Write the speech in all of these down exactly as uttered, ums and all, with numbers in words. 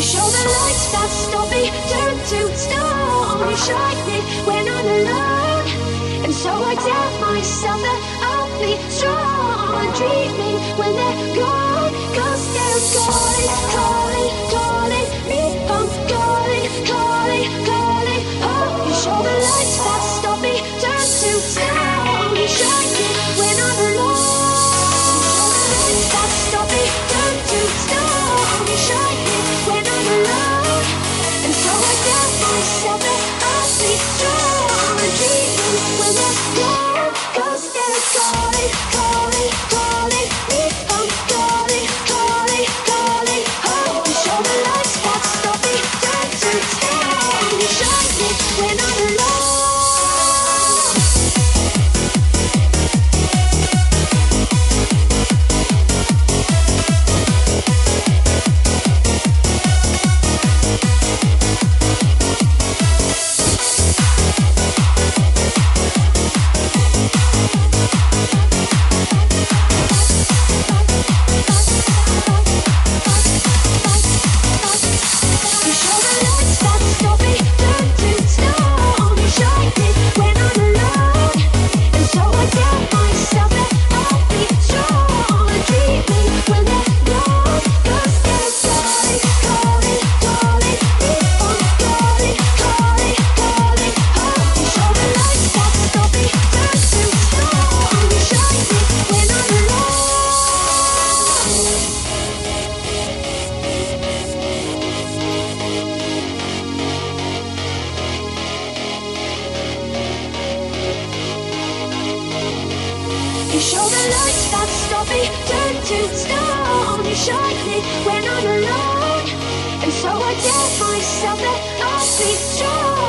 You show the lights that stop me, turn to stone. You shine it when I'm alone, and so I tell myself that I'll be strong. I'm dreaming when they're gone, 'cause they're calling, calling, calling me. I'm calling, calling, calling. Oh, you show the lights that stop me, turn to stone. You shine it when I'm alone. Show me lights that stop me, turn to stone. Shine it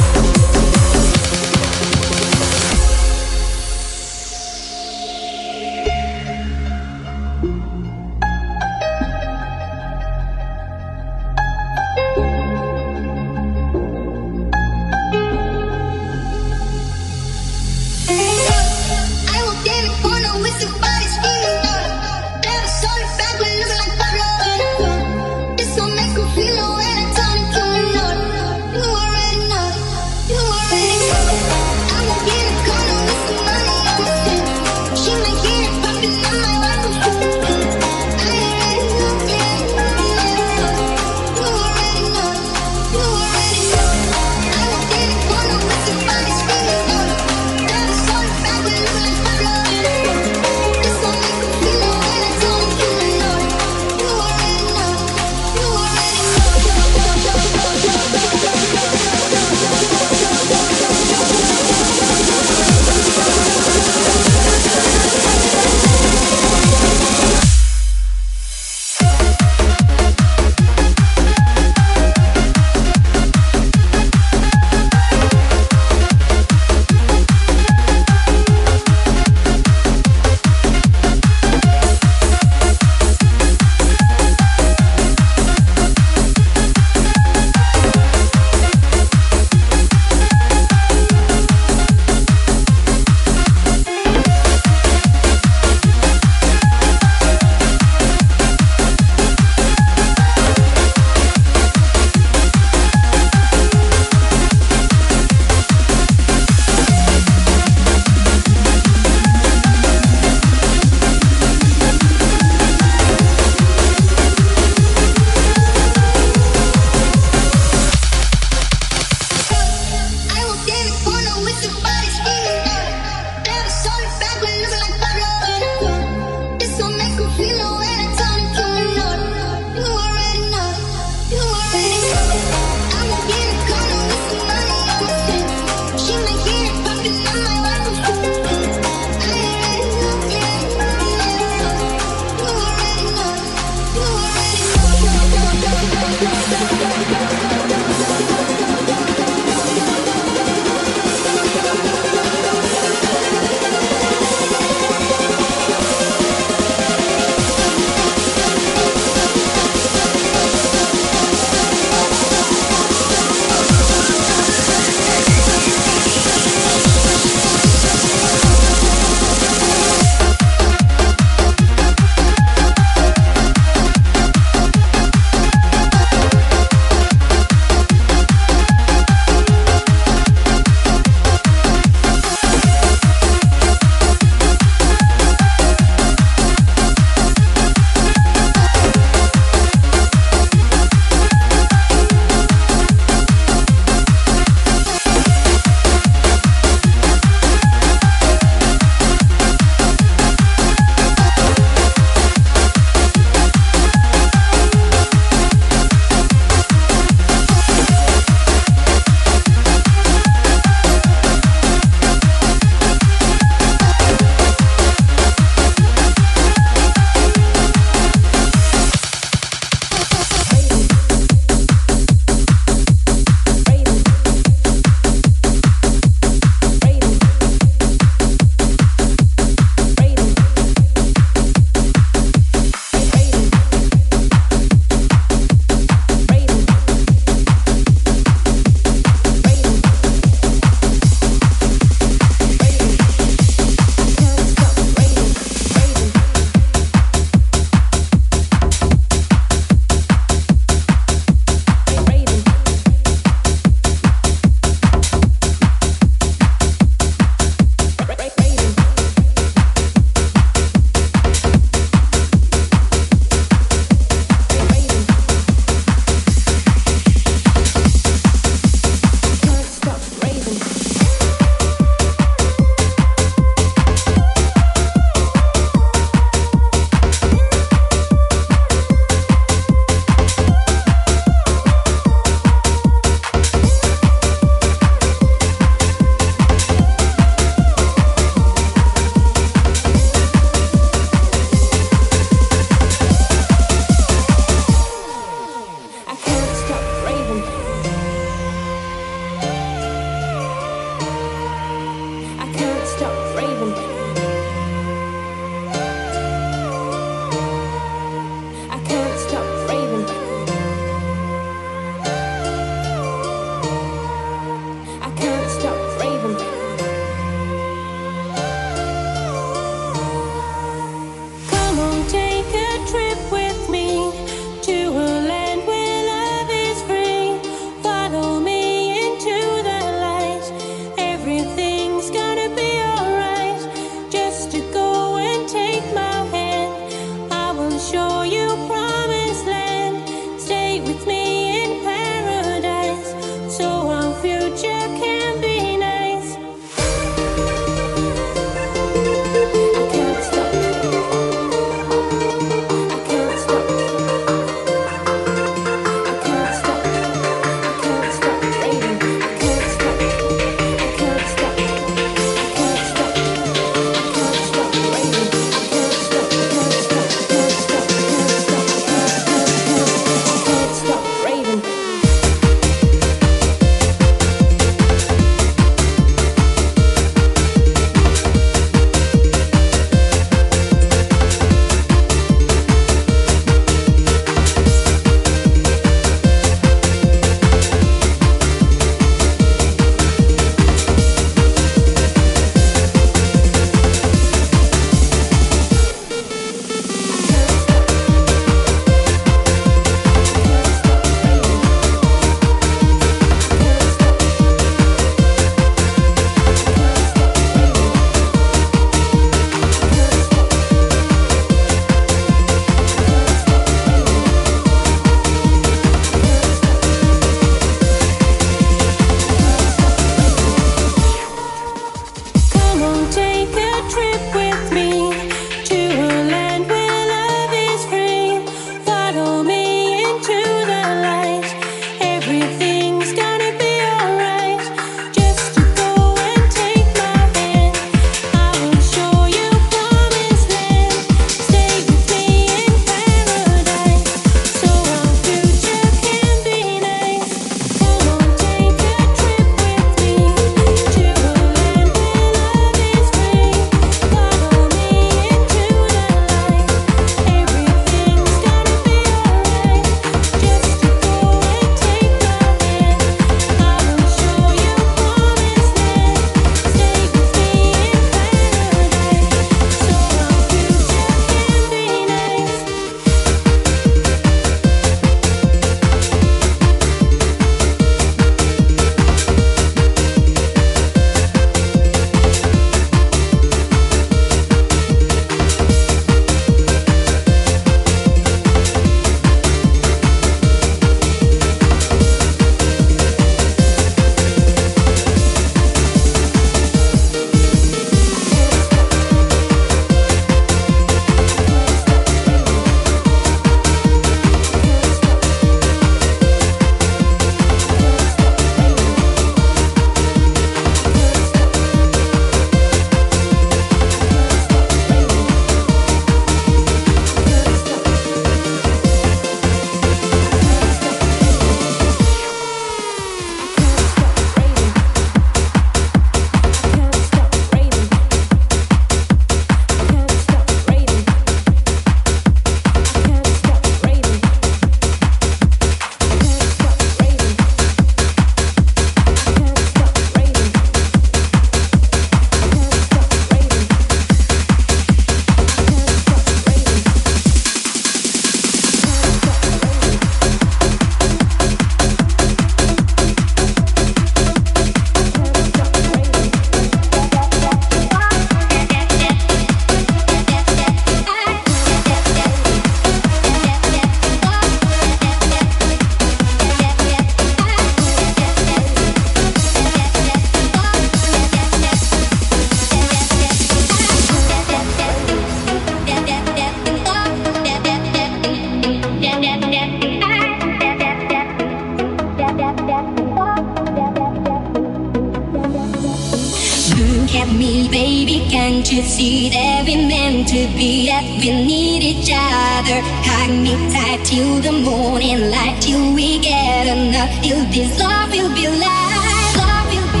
see that we're meant to be, that we need each other. Hug me tight till the morning light, till we get enough, till this love will be light. Love will be,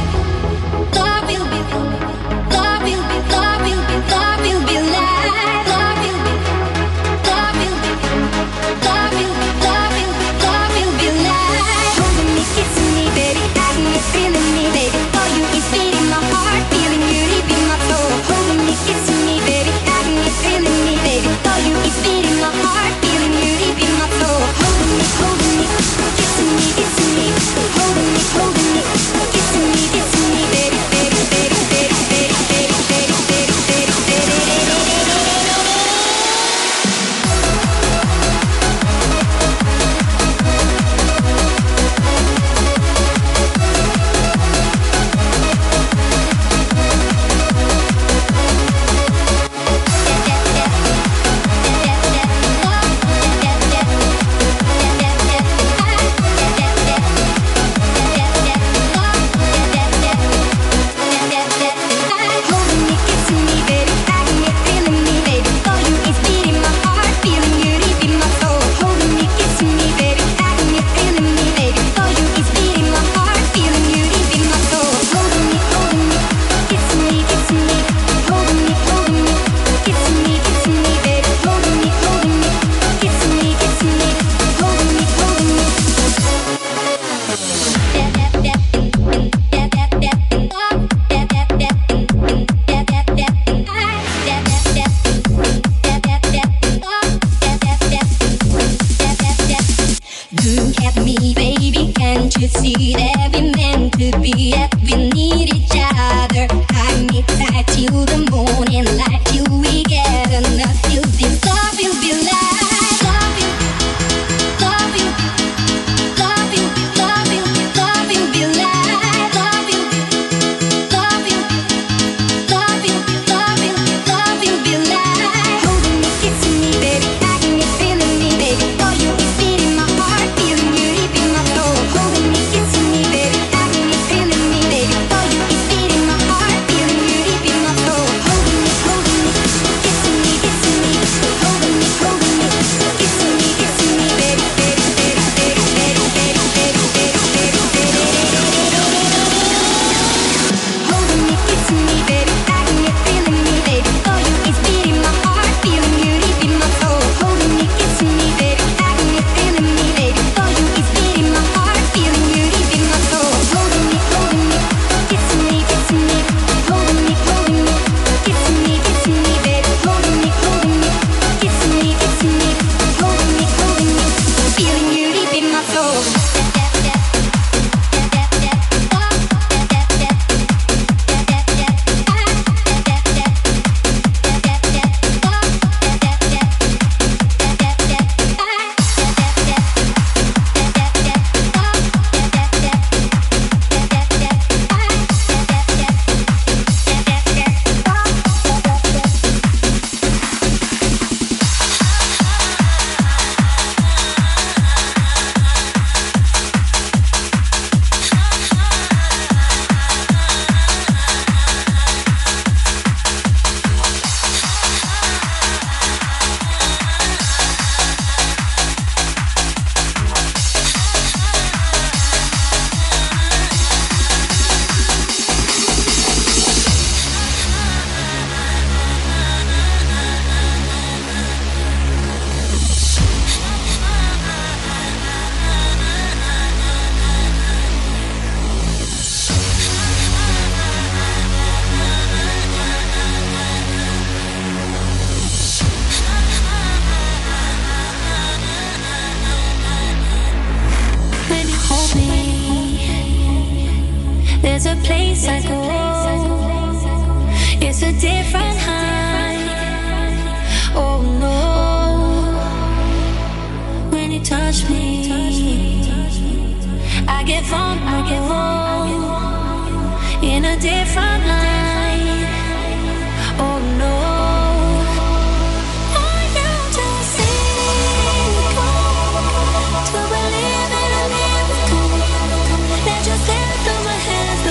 love will be, love will be, love will be, love will be light. Love will be, love will be, love will be, love will be, love will be light. Holding me, kissing me, baby, hugging me, feeling me, baby. For you is beating my heart, feeling you deep in my soul. Holding me, kissing me, baby, hugging me, feeling me, baby. For you is beating my heart, feeling you deep in my soul. Holding me, holding me, kissing me, kissing me. Holding me, holding me, kissing me, kissing me, baby, baby, baby, baby, baby, baby, baby, baby, baby, baby, baby, baby.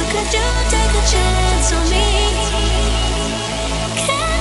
Could you take a chance on me? Can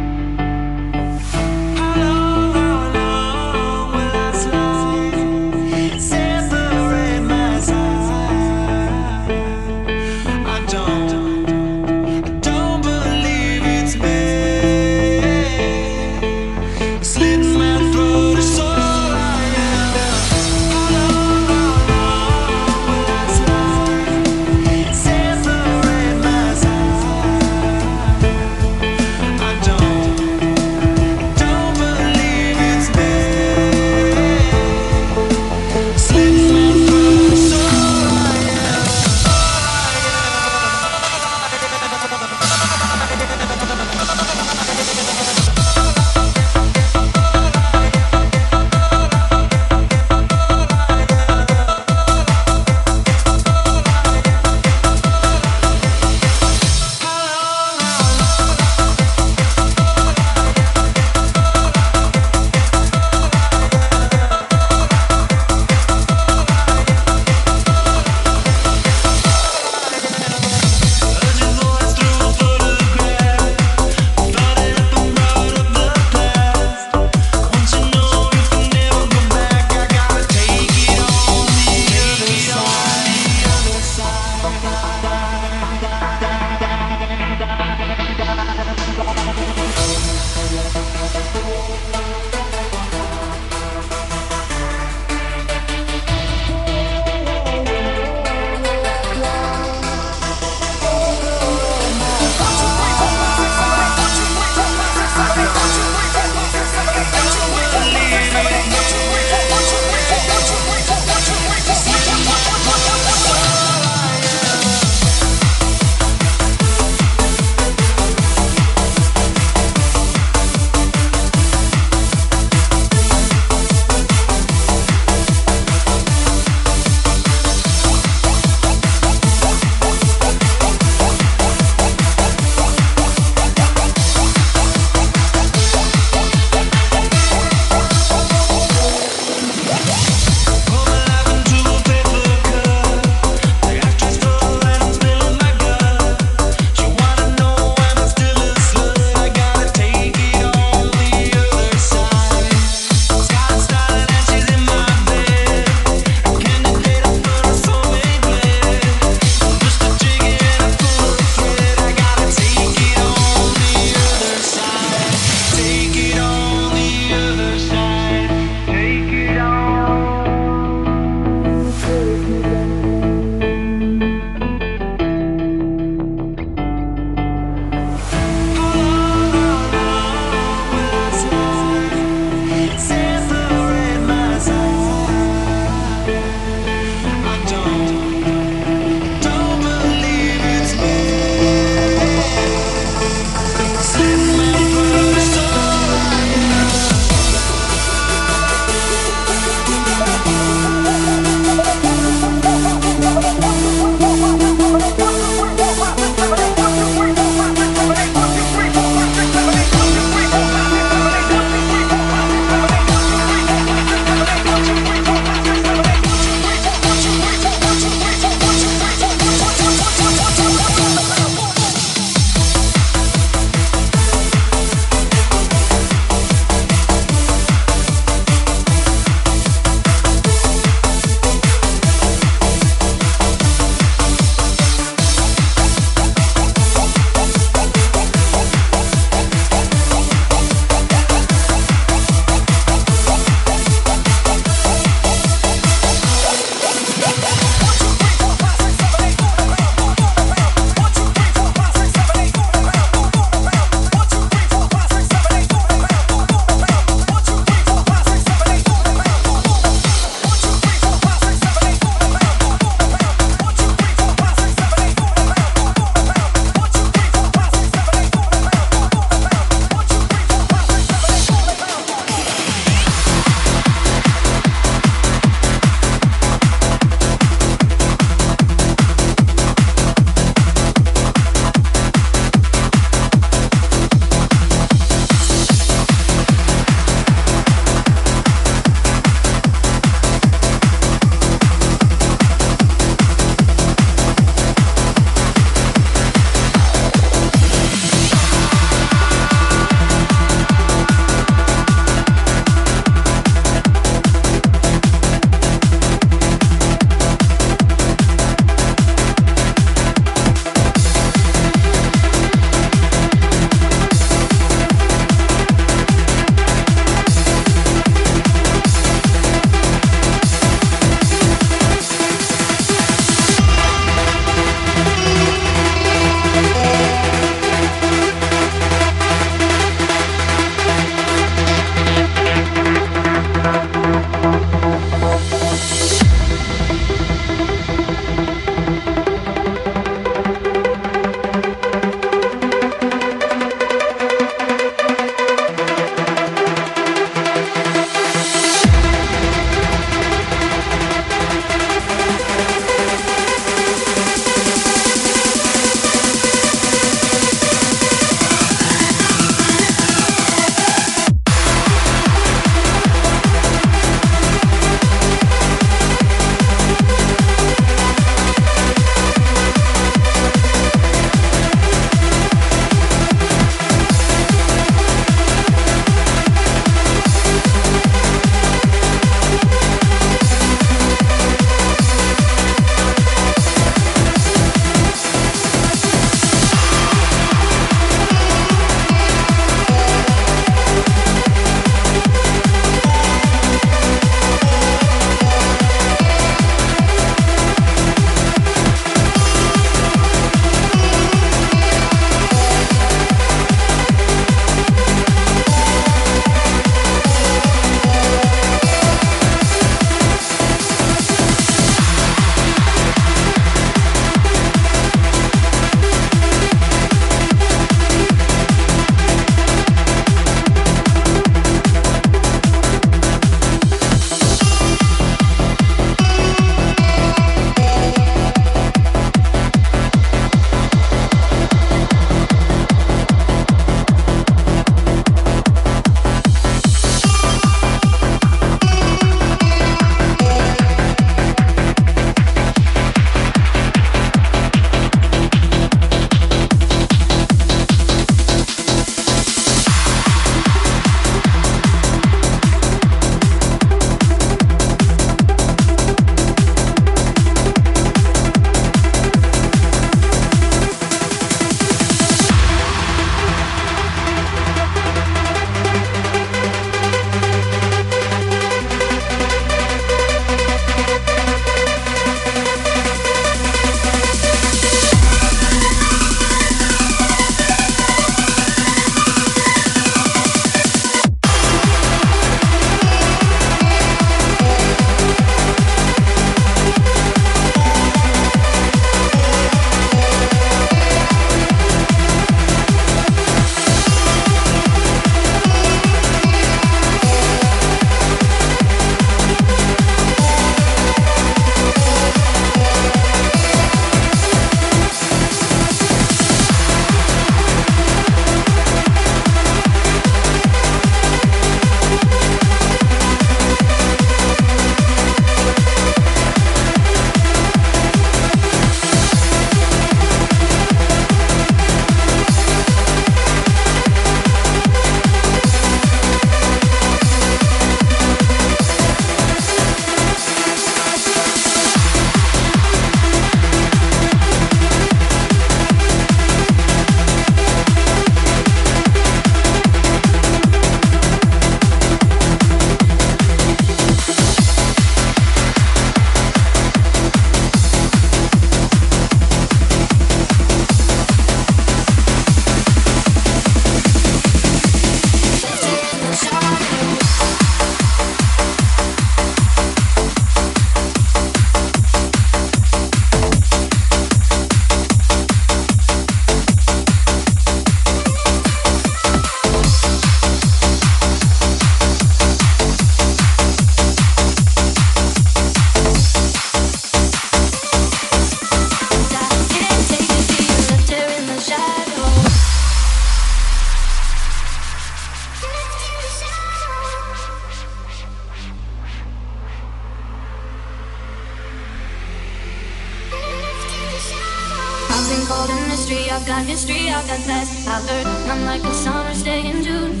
I've got history, I've got past. I've learned I'm like a summer's day in June,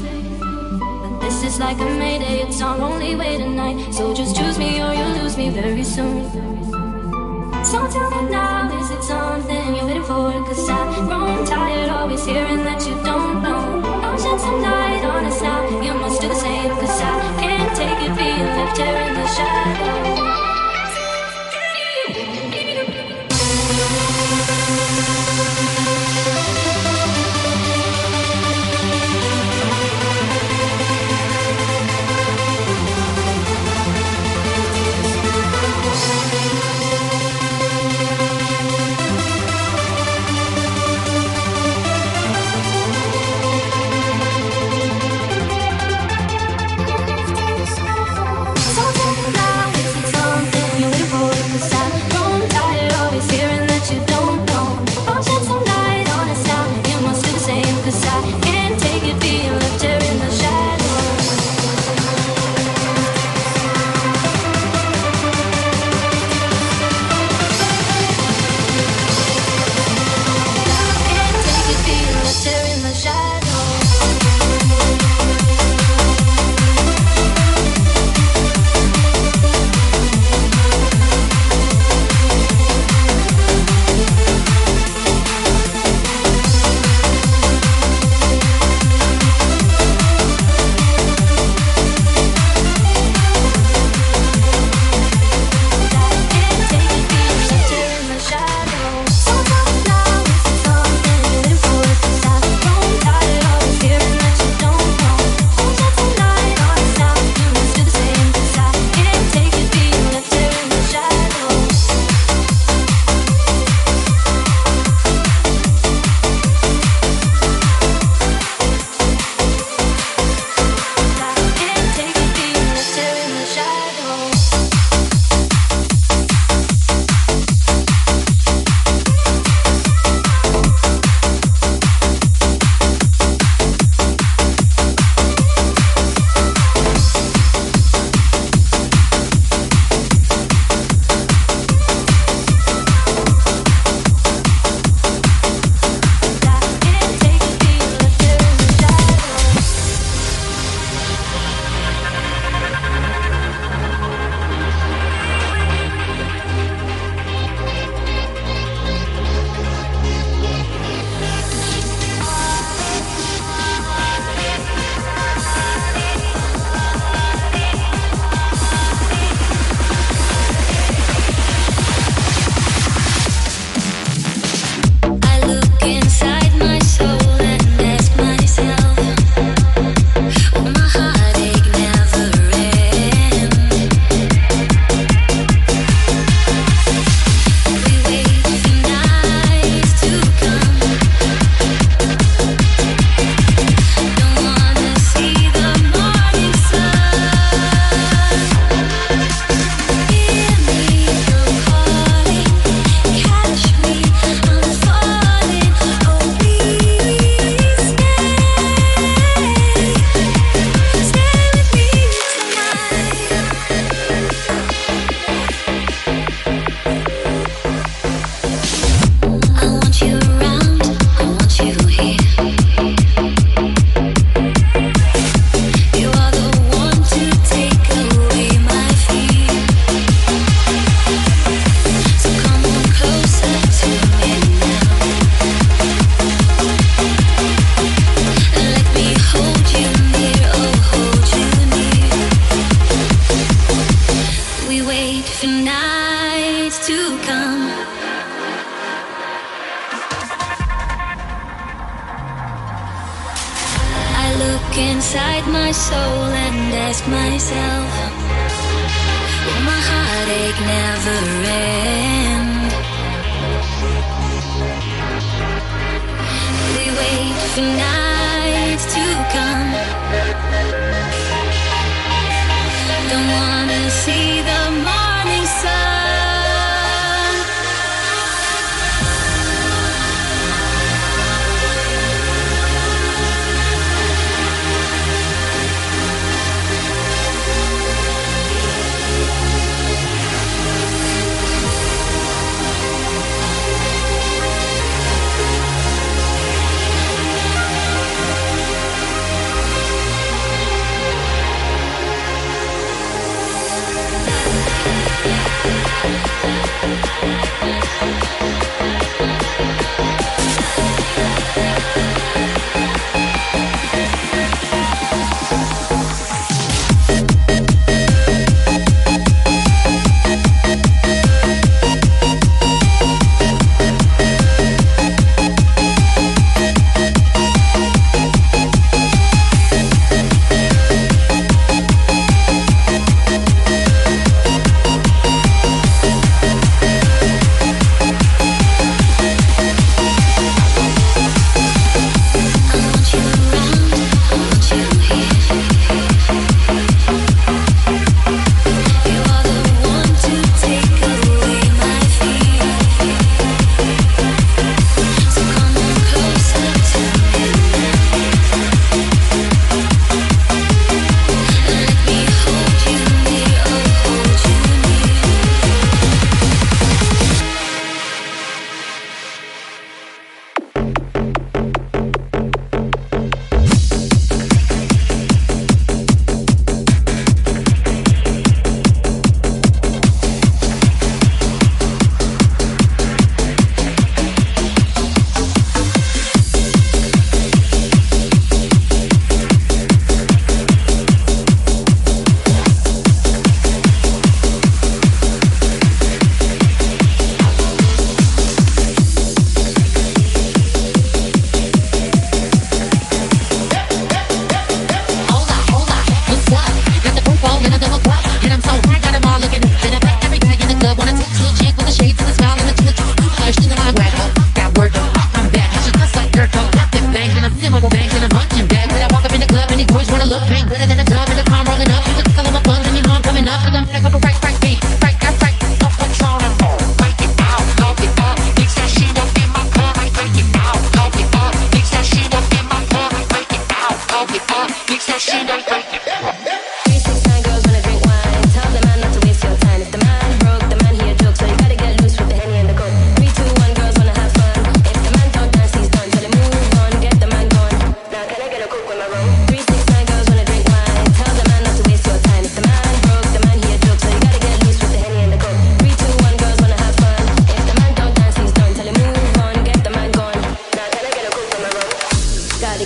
but this is like a mayday, it's our only way tonight. So just choose me or you'll lose me very soon. So tell me now, is it something you're waiting for? Cause I've grown tired always hearing that you don't know. Don't shed some light on us now, you must do the same. Cause I can't take it being left here in the shadow.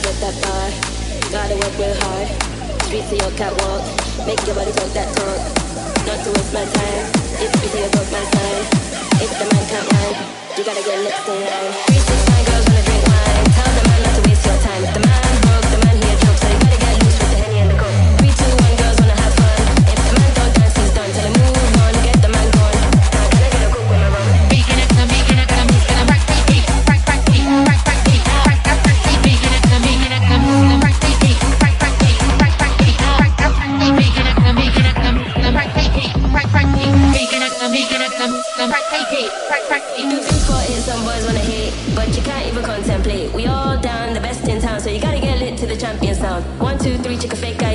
with that bar. Gotta work real hard. Streets of your catwalk. Make your body talk that talk. Not to waste my time. It's easy to talk my time. If the man can't rhyme, you gotta get next in line. Three, six, nine girls wanna drink wine. Tell the man not to waste your time. If the man broke, the man here jokes. So you gotta get loose with the Henny and the Coke. Three, two, one girls wanna have fun. If the man don't dance, he's done. Tell him move on, get the man gone. Now can I get a Coke with my rum? Making it, I'm making it, I'm making it. Rack, rack, beat, rack, rack, beat, rack, rack, beat, rack, rack, rack, beat. Making it, I'm making it, I'm making it. Rack, rack, beat, rack, rack, beat, rack, rack, beat, rack, rack, beat. Making it, I'm making it, I'm making it. Rack, rack, beat, rack, rack, beat. Making it, I'm making it, I'm making it. Rack, rack, beat, rack, rack, beat. Some boys wanna hate, but you can't even contemplate. We all down, the best in town, so you gotta get lit to the champion sound. One, two, three, chicka fake.